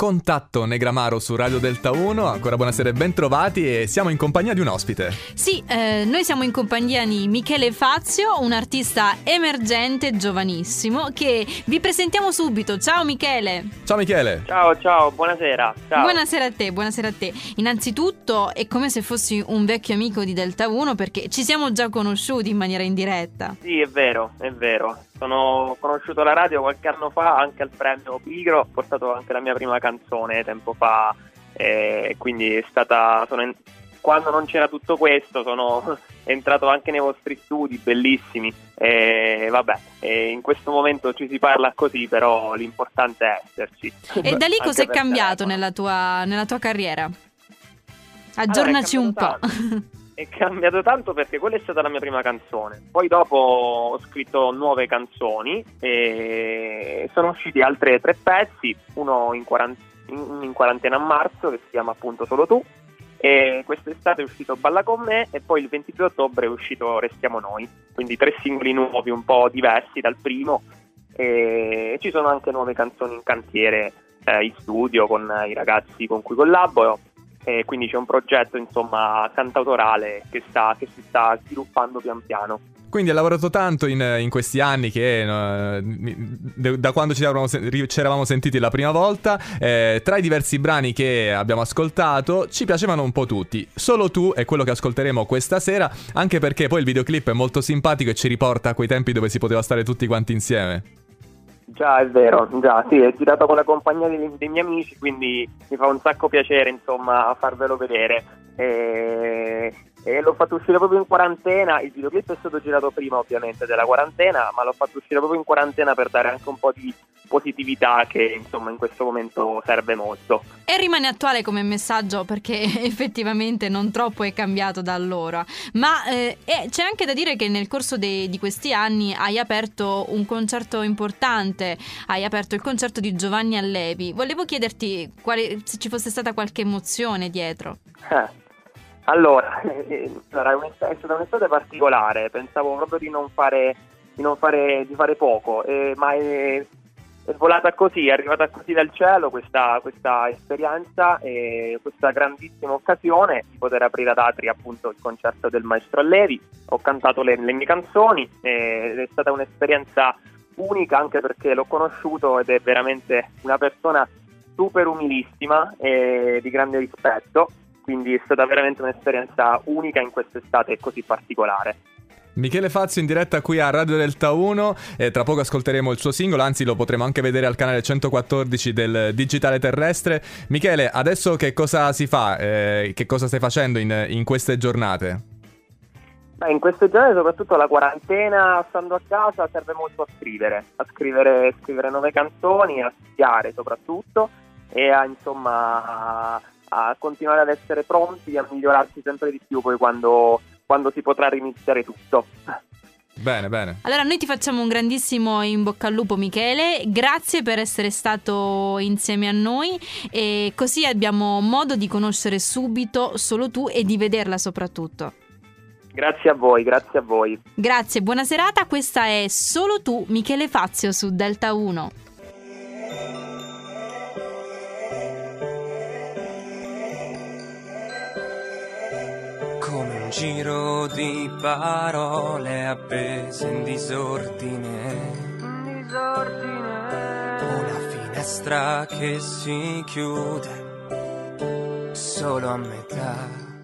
Contatto Negramaro su Radio Delta 1, ancora buonasera e bentrovati, e siamo in compagnia di un ospite. Sì, noi siamo in compagnia di Michele Fazio, un artista emergente, giovanissimo, che vi presentiamo subito. Ciao Michele! Ciao Michele! Ciao, buonasera! Ciao. Buonasera a te. Innanzitutto è come se fossi un vecchio amico di Delta 1 perché ci siamo già conosciuti in maniera indiretta. Sì, è vero. Sono conosciuto alla radio qualche anno fa, anche al premio Pigro, ho portato anche la mia prima canzone tempo fa, quindi quando non c'era tutto questo sono entrato anche nei vostri studi bellissimi, in questo momento ci si parla così, però l'importante è esserci. E da lì cos'è cambiato nella tua carriera? Aggiornaci allora, un po'. È cambiato tanto perché quella è stata la mia prima canzone, poi dopo ho scritto nuove canzoni e sono usciti altri 3 pezzi, uno in quarantena a marzo che si chiama appunto Solo tu, e quest'estate è uscito Balla con me e poi il 22 ottobre è uscito Restiamo noi, quindi 3 singoli nuovi un po' diversi dal primo, e ci sono anche nuove canzoni in cantiere, in studio con i ragazzi con cui collaboro. E quindi c'è un progetto insomma cantautorale che si sta sviluppando pian piano. Quindi hai lavorato tanto in questi anni che da quando ci eravamo sentiti la prima volta, tra i diversi brani che abbiamo ascoltato ci piacevano un po' tutti. Solo tu è quello che ascolteremo questa sera, anche perché poi il videoclip è molto simpatico e ci riporta a quei tempi dove si poteva stare tutti quanti insieme. Già, è vero, sì, è girato con la compagnia dei miei amici, quindi mi fa un sacco piacere, insomma, farvelo vedere. E l'ho fatto uscire proprio in quarantena, il videoclip è stato girato prima ovviamente della quarantena, ma l'ho fatto uscire proprio in quarantena per dare anche un po' di positività che insomma in questo momento serve molto. E rimane attuale come messaggio perché effettivamente non troppo è cambiato da allora, ma c'è anche da dire che nel corso di questi anni hai aperto un concerto importante, hai aperto il concerto di Giovanni Allevi. Volevo chiederti se ci fosse stata qualche emozione dietro. Allora, è stata un'estate particolare, pensavo proprio di fare poco, ma è volata così, è arrivata così dal cielo questa esperienza e questa grandissima occasione di poter aprire ad Atri appunto il concerto del maestro Allevi. Ho cantato le mie canzoni ed è stata un'esperienza unica anche perché l'ho conosciuto ed è veramente una persona super umilissima e di grande rispetto. Quindi è stata veramente un'esperienza unica in quest'estate così particolare. Michele Fazio in diretta qui a Radio Delta 1, e tra poco ascolteremo il suo singolo, anzi lo potremo anche vedere al canale 114 del Digitale Terrestre. Michele, adesso che cosa si fa? Che cosa stai facendo in queste giornate? Beh, in queste giornate, soprattutto la quarantena, stando a casa, serve molto a scrivere nuove canzoni, a studiare soprattutto e a continuare ad essere pronti, a migliorarsi sempre di più poi quando si potrà riniziare tutto. Bene. Allora noi ti facciamo un grandissimo in bocca al lupo, Michele, grazie per essere stato insieme a noi, e così abbiamo modo di conoscere subito Solo tu e di vederla soprattutto. Grazie a voi. Grazie, buona serata, questa è Solo tu, Michele Fazio su Delta 1. Un giro di parole appese in disordine. Una finestra che si chiude solo a metà.